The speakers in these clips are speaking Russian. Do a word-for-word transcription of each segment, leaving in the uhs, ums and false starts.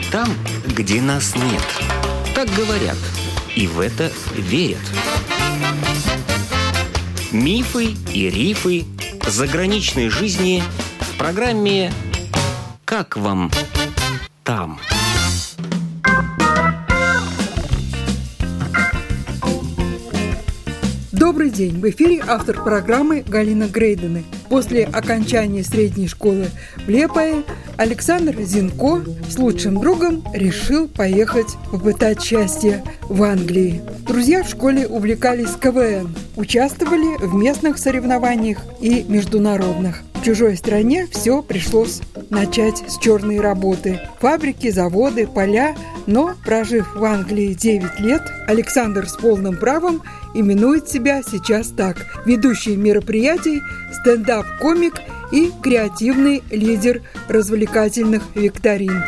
хорошо там, где нас нет. Так говорят, и в это верят. Мифы и рифы заграничной жизни в программе «Как вам там?». Добрый день! В эфире автор программы Галина Грейдена. После окончания средней школы в Лиепае Александр Зинко с лучшим другом решил поехать попытать счастье в Англии. Друзья в школе увлекались ка вэ эн, участвовали в местных соревнованиях и международных. В чужой стране все пришлось начать с черной работы. Фабрики, заводы, поля. Но, прожив в Англии девять лет, Александр с полным правом именует себя сейчас так: ведущий мероприятий, стендап-комик и креативный лидер развлекательных викторин.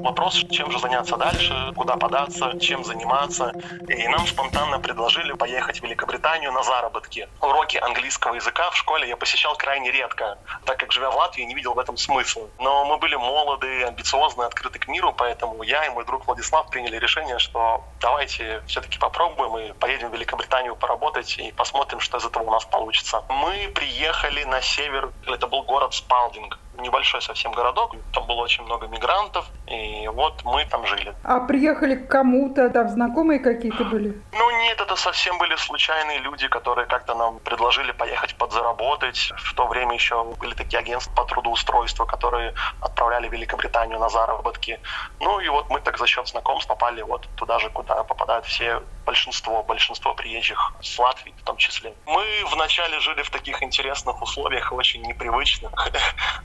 Вопрос, чем же заняться дальше, куда податься, чем заниматься. И нам спонтанно предложили поехать в Великобританию на заработки. Уроки английского языка в школе я посещал крайне редко, так как, живя в Латвии, не видел в этом смысла. Но мы были молоды, амбициозны, открыты к миру, поэтому я и мой друг Владислав приняли решение, что давайте все-таки попробуем и поедем в Великобританию поработать и посмотрим, что из этого у нас получится. Мы приехали на север, это был город Спалдинг. Небольшой совсем городок, там было очень много мигрантов, и вот мы там жили. А приехали к кому-то, там знакомые какие-то были? Ну нет, это совсем были случайные люди, которые как-то нам предложили поехать подзаработать. В то время еще были такие агентства по трудоустройству, которые отправляли в Великобританию на заработки. Ну и вот мы так за счет знакомств попали вот туда же, куда попадают все, большинство, большинство приезжих с Латвии в том числе. Мы вначале жили в таких интересных условиях, очень непривычных.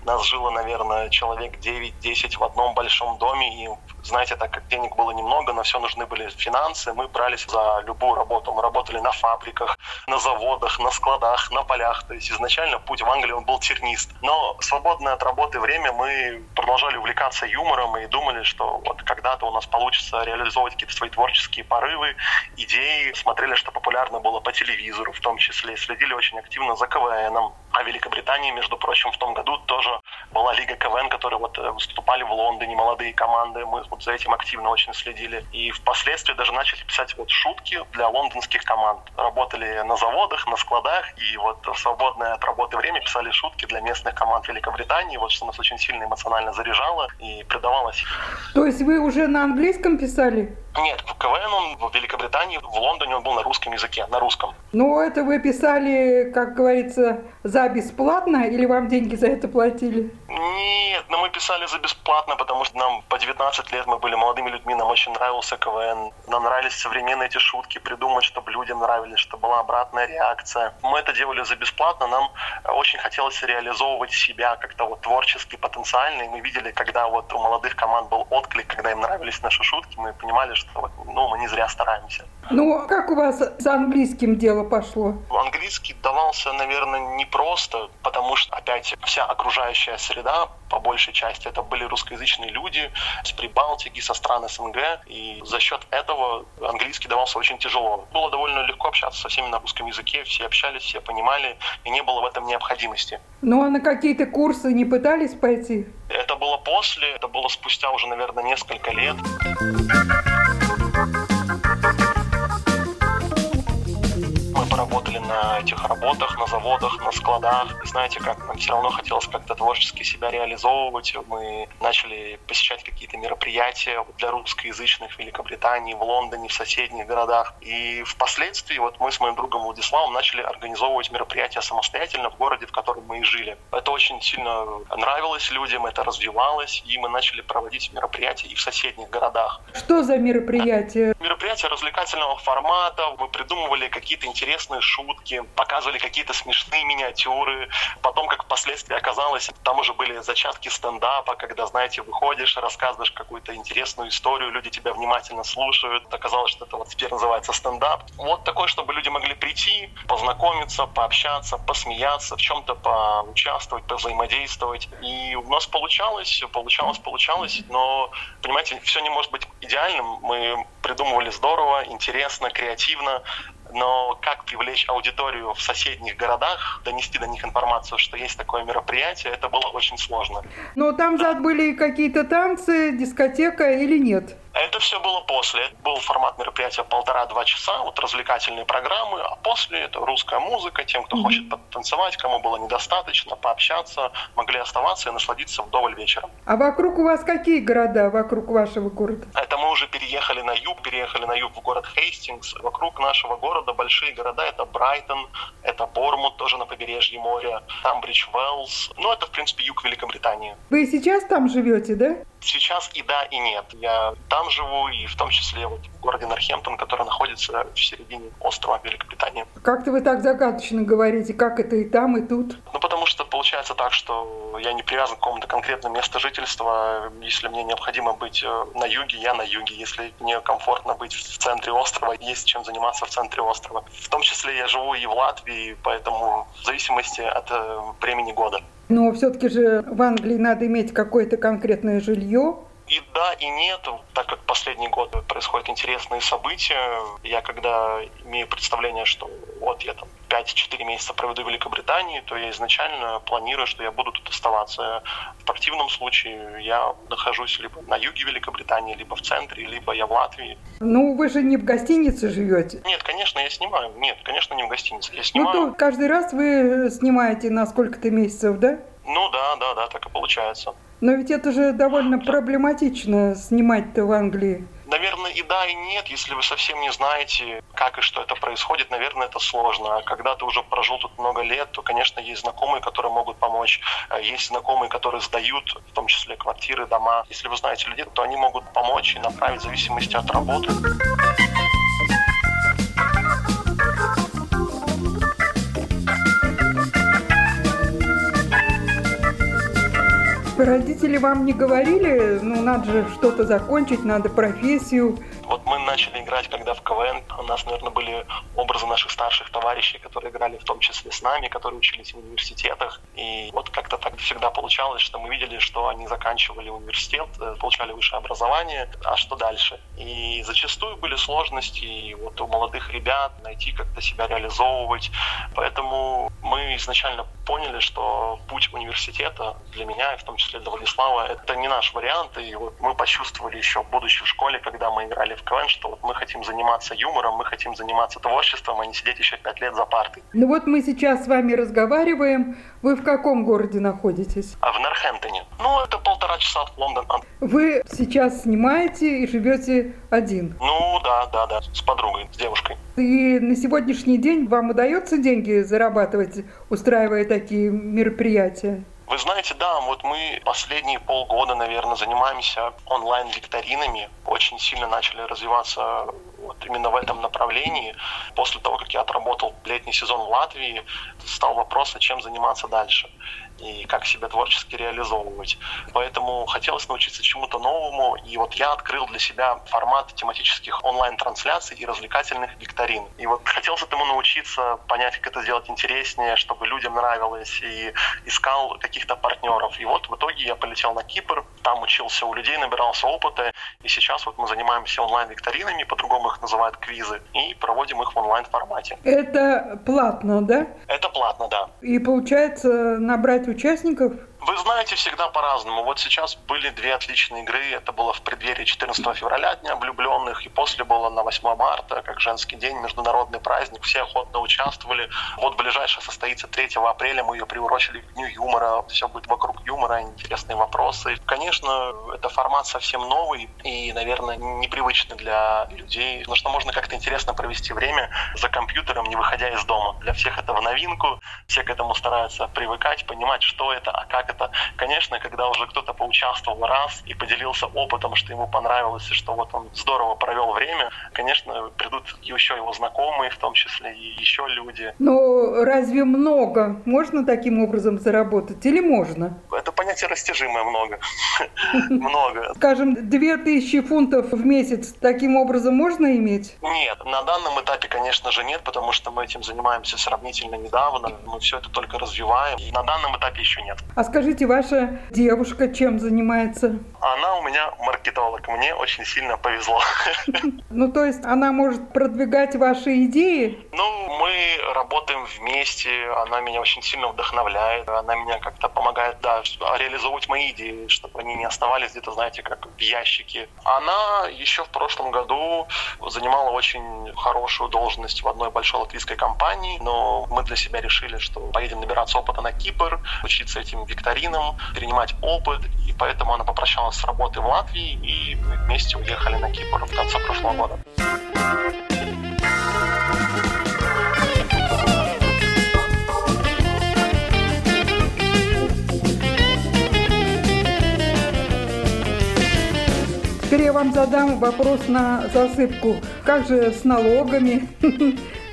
Нас жило, наверное, человек девять-десять в одном большом доме. И, знаете, так как денег было немного, на все нужны были финансы, мы брались за любую работу. Мы работали на фабриках, на заводах, на складах, на полях. То есть изначально путь в Англию, он был тернист. Но свободное от работы время мы продолжали увлекаться юмором и думали, что вот когда-то у нас получится реализовывать какие-то свои творческие порывы, идеи. Смотрели, что популярно было по телевизору в том числе. Следили очень активно за ка вэ эном. А в Великобритании, между прочим, в том году тоже была Лига ка вэ эн, которые вот выступали в Лондоне, молодые команды. Мы вот за этим активно очень следили. И впоследствии даже начали писать вот шутки для лондонских команд. Работали на заводах, на складах. И вот в свободное от работы время писали шутки для местных команд Великобритании. Вот что нас очень сильно эмоционально заряжало и придавалось. То есть вы уже на английском писали? Нет, в ка вэ эн он в Великобритании, в Лондоне он был на русском языке, на русском. Ну, это вы писали, как говорится, за бесплатно или вам деньги за это платили? Нет, но мы писали за бесплатно, потому что нам по девятнадцать лет мы были молодыми людьми, нам очень нравился ка вэ эн, нам нравились современные эти шутки, придумать, чтобы людям нравились, чтобы была обратная реакция. Мы это делали за бесплатно, нам очень хотелось реализовывать себя как-то вот творчески, потенциально, и мы видели, когда вот у молодых команд был отклик, когда им нравились наши шутки, мы понимали, что ну, мы не зря стараемся. Ну, как у вас с английским дело пошло? Английский давался, наверное, непросто, потому что, опять, вся окружающая среда, по большей части, это были русскоязычные люди с Прибалтики, со стран эс эн гэ, и за счет этого английский давался очень тяжело. Было довольно легко общаться со всеми на русском языке, все общались, все понимали, и не было в этом необходимости. Ну, а на какие-то курсы не пытались пойти? Это было после, это было спустя уже, наверное, несколько лет. Работали на этих работах, на заводах, на складах. И знаете, как нам все равно хотелось как-то творчески себя реализовывать. Мы начали посещать какие-то мероприятия для русскоязычных в Великобритании, в Лондоне, в соседних городах. И впоследствии вот мы с моим другом Владиславом начали организовывать мероприятия самостоятельно в городе, в котором мы и жили. Это очень сильно нравилось людям, это развивалось, и мы начали проводить мероприятия и в соседних городах. Что за мероприятия? Мероприятия развлекательного формата. Мы придумывали какие-то интересные шутки, показывали какие-то смешные миниатюры. Потом, как впоследствии оказалось, там уже были зачатки стендапа, когда, знаете, выходишь, рассказываешь какую-то интересную историю, люди тебя внимательно слушают. Оказалось, что это вот теперь называется стендап. Вот такое, чтобы люди могли прийти, познакомиться, пообщаться, посмеяться, в чем-то поучаствовать, повзаимодействовать. И у нас получалось, получалось, получалось, но, понимаете, все не может быть идеальным. Мы придумывали здорово, интересно, креативно, но как привлечь аудиторию в соседних городах, донести до них информацию, что есть такое мероприятие, это было очень сложно. Но там же были какие-то танцы, дискотека или нет? Это все было после. Это был формат мероприятия полтора-два часа, вот развлекательные программы, а после это русская музыка, тем, кто mm-hmm. хочет потанцевать, кому было недостаточно, пообщаться, могли оставаться и насладиться вдоволь вечером. А вокруг у вас какие города, вокруг вашего города? Это мы уже переехали на юг, переехали на юг в город Хейстингс. Вокруг нашего города большие города, это Брайтон, это Бормут, тоже на побережье моря, Тамбридж-Вэлс, ну это в принципе юг Великобритании. Вы сейчас там живете, да? Сейчас и да, и нет. Я там живу, и в том числе вот в городе Нортгемптон, который находится в середине острова Великобритании. Как-то вы так загадочно говорите, как это и там, и тут? Ну, потому что получается так, что я не привязан к какому-то конкретному месту жительства. Если мне необходимо быть на юге, я на юге. Если мне комфортно быть в центре острова, есть чем заниматься в центре острова. В том числе я живу и в Латвии, поэтому в зависимости от времени года. Но все-таки же в Англии надо иметь какое-то конкретное жилье. И да, и нет, так как последний год происходят интересные события. Я когда имею представление, что вот я там пять-четыре месяца проведу в Великобритании, то я изначально планирую, что я буду тут оставаться. В противном случае я нахожусь либо на юге Великобритании, либо в центре, либо я в Латвии. Ну, вы же не в гостинице живете? Нет, конечно, я снимаю. Нет, конечно, не в гостинице. Я снимаю. Ну, то каждый раз вы снимаете на сколько-то месяцев, да? Ну да, да, да, так и получается. Но ведь это же довольно проблематично снимать-то в Англии. Наверное, и да, и нет. Если вы совсем не знаете, как и что это происходит, наверное, это сложно. А когда ты уже прожил тут много лет, то, конечно, есть знакомые, которые могут помочь. Есть знакомые, которые сдают, в том числе квартиры, дома. Если вы знаете людей, то они могут помочь и направить в зависимости от работы. Родители вам не говорили, ну, надо же что-то закончить, надо профессию? Вот мы начали играть, когда в КВН, у нас, наверное, были образы наших старших товарищей, которые играли в том числе с нами, которые учились в университетах. И вот как-то так всегда получалось, что мы видели, что они заканчивали университет, получали высшее образование, а что дальше? И зачастую были сложности и вот у молодых ребят найти, как-то себя реализовывать. Поэтому мы изначально поняли, что путь университета для меня, и в том числе для Владислава, это не наш вариант. И вот мы почувствовали еще, будучи в школе, когда мы играли в КВН, что вот мы хотим заниматься юмором, мы хотим заниматься творчеством, а не сидеть еще пять лет за партой. Ну вот мы сейчас с вами разговариваем. Вы в каком городе находитесь? А в Нортгемптоне. Ну, это полтора часа от Лондона. Вы сейчас снимаете и живете один? Ну, да, да, да. С подругой, с девушкой. И на сегодняшний день вам удается деньги зарабатывать, устраивая такие мероприятия? Вы знаете, да, вот мы последние полгода, наверное, занимаемся онлайн-викторинами. Очень сильно начали развиваться вот именно в этом направлении. После того, как я отработал летний сезон в Латвии, стал вопрос, чем заниматься дальше и как себя творчески реализовывать. Поэтому хотелось научиться чему-то новому. И вот я открыл для себя формат тематических онлайн-трансляций и развлекательных викторин. И вот хотелось этому научиться, понять, как это сделать интереснее, чтобы людям нравилось, и искал каких-то партнеров. И вот в итоге я полетел на Кипр, там учился у людей, набирался опыта. И сейчас вот мы занимаемся онлайн-викторинами, по-другому их называют квизы, и проводим их в онлайн-формате. Это платно, да? Это платно, да. И получается набрать участников? Вы знаете, всегда по-разному. Вот сейчас были две отличные игры. Это было в преддверии четырнадцатого февраля, Дня влюбленных, и после было на восьмое марта, как женский день, международный праздник. Все охотно участвовали. Вот ближайшая состоится третьего апреля. Мы ее приурочили к Дню юмора. Все будет вокруг юмора, интересные вопросы. Конечно, это формат совсем новый и, наверное, непривычный для людей. Потому что можно как-то интересно провести время за компьютером, не выходя из дома. Для всех это в новинку. Все к этому стараются привыкать, понимать, что это, а как это. Конечно, когда уже кто-то поучаствовал раз и поделился опытом, что ему понравилось и что вот он здорово провел время, конечно, придут еще его знакомые, в том числе и еще люди. Но разве много можно таким образом заработать или можно? Это понятие растяжимое много. Много. Скажем, две тысячи фунтов в месяц таким образом можно иметь? Нет, на данном этапе, конечно же, нет, потому что мы этим занимаемся сравнительно недавно, мы все это только развиваем. На данном этапе еще нет. А скажи, Скажите, ваша девушка чем занимается? Она у меня маркетолог. Мне очень сильно повезло. Ну, то есть она может продвигать ваши идеи? Ну, мы работаем вместе. Она меня очень сильно вдохновляет. Она меня как-то помогает, да, реализовывать мои идеи, чтобы они не оставались где-то, знаете, как в ящике. Она еще в прошлом году занимала очень хорошую должность в одной большой латвийской компании. Но мы для себя решили, что поедем набираться опыта на Кипр, учиться этим викторинам, перенимать опыт. И поэтому она попрощалась с работы в Латвии, и мы вместе уехали на Кипр в конце прошлого года. Теперь я вам задам вопрос на засыпку. Как же с налогами?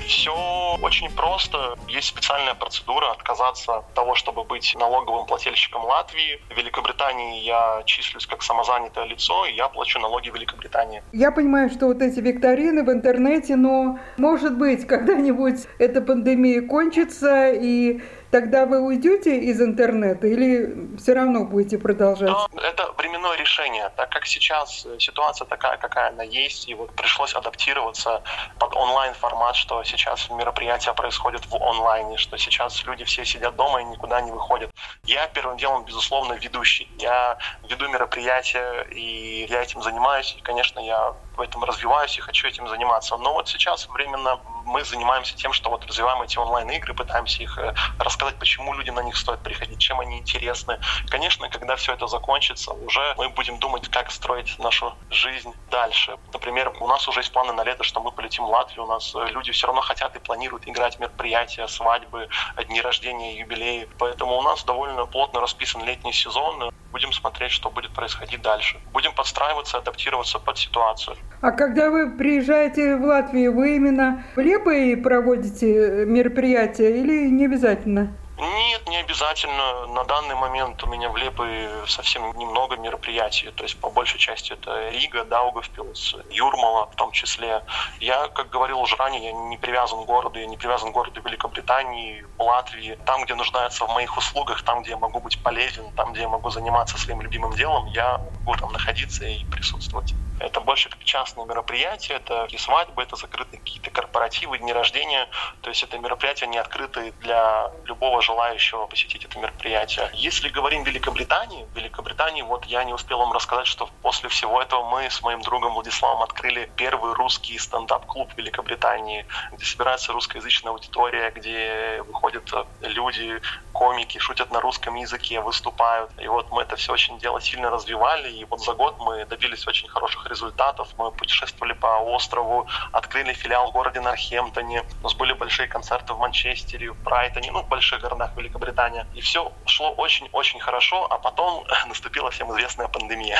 Все очень просто. Есть специальная процедура отказаться от того, чтобы быть налоговым плательщиком Латвии. В Великобритании я числюсь как самозанятое лицо, и я плачу налоги в Великобритании. Я понимаю, что вот эти викторины в интернете, но, может быть, когда-нибудь эта пандемия кончится, и тогда вы уйдете из интернета или все равно будете продолжать? Но это временное решение, так как сейчас ситуация такая, какая она есть, и вот пришлось адаптироваться под онлайн-формат, что сейчас мероприятия происходят в онлайне, что сейчас люди все сидят дома и никуда не выходят. Я первым делом, безусловно, ведущий. Я веду мероприятия, и я этим занимаюсь, и, конечно, я в этом развиваюсь и хочу этим заниматься. Но вот сейчас временно мы занимаемся тем, что вот развиваем эти онлайн-игры, пытаемся их рассказать, почему людям на них стоит приходить, чем они интересны. Конечно, когда все это закончится, уже мы будем думать, как строить нашу жизнь дальше. Например, у нас уже есть планы на лето, что мы полетим в Латвию. У нас люди все равно хотят и планируют играть мероприятия, свадьбы, дни рождения, юбилеи. Поэтому у нас довольно плотно расписан летний сезон. Будем смотреть, что будет происходить дальше. Будем подстраиваться, адаптироваться под ситуацию. А когда вы приезжаете в Латвию, вы именно в Лиепае проводите мероприятия или не обязательно? Нет, не обязательно. На данный момент у меня в Лиепае совсем немного мероприятий. То есть, по большей части, это Рига, Даугавпилс, Юрмала в том числе. Я, как говорил уже ранее, я не привязан к городу, я не привязан к городу Великобритании, Латвии. Там, где нуждается в моих услугах, там, где я могу быть полезен, там, где я могу заниматься своим любимым делом, я могу там находиться и присутствовать. Это больше как частные мероприятия, это и свадьбы, это закрытые какие-то корпоративы, дни рождения. То есть, это мероприятия не открытые для любого желающего посетить это мероприятие. Если говорим о Великобритании, в Великобритании, вот я не успел вам рассказать, что после всего этого мы с моим другом Владиславом открыли первый русский стендап-клуб в Великобритании, где собирается русскоязычная аудитория, где выходят люди, комики, шутят на русском языке, выступают. И вот мы это все очень дело сильно развивали, и вот за год мы добились очень хороших результатов. Мы путешествовали по острову, открыли филиал в городе Нортгемптоне, у нас были большие концерты в Манчестере, в Брайтоне, ну, в больших городах Великобритания. И все шло очень-очень хорошо, а потом наступила всем известная пандемия.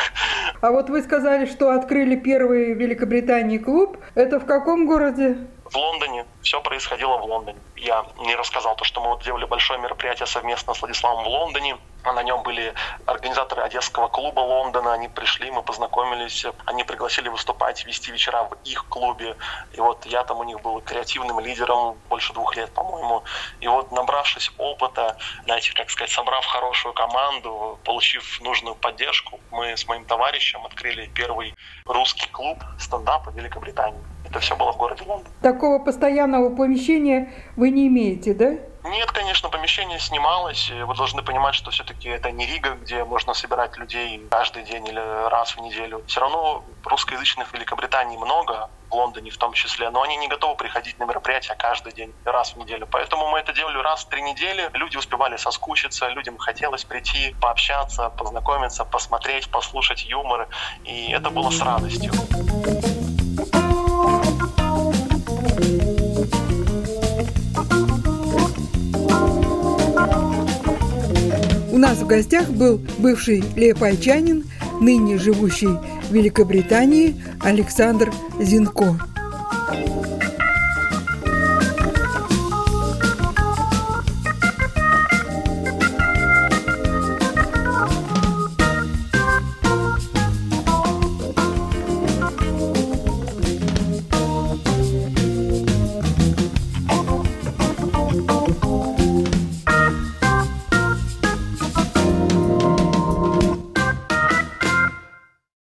А вот вы сказали, что открыли первый в Великобритании клуб. Это в каком городе? В Лондоне. Все происходило в Лондоне. Я не рассказал то, что мы вот делали большое мероприятие совместно с Владиславом в Лондоне. На нем были организаторы Одесского клуба Лондона. Они пришли, мы познакомились. Они пригласили выступать, вести вечера в их клубе. И вот я там у них был креативным лидером больше двух лет, по-моему. И вот, набравшись опыта, знаете, как сказать, собрав хорошую команду, получив нужную поддержку, мы с моим товарищем открыли первый русский клуб стендапа в Великобритании. Это все было в городе Лондон. Такого постоянного помещения вы не имеете, да? Нет, конечно, помещение снималось. Вы должны понимать, что все-таки это не Рига, где можно собирать людей каждый день или раз в неделю. Все равно русскоязычных в Великобритании много, в Лондоне в том числе, но они не готовы приходить на мероприятия каждый день, раз в неделю. Поэтому мы это делали раз в три недели. Люди успевали соскучиться, людям хотелось прийти, пообщаться, познакомиться, посмотреть, послушать юмор. И это было с радостью. У нас в гостях был бывший лиепайчанин, ныне живущий в Великобритании Александр Зинко.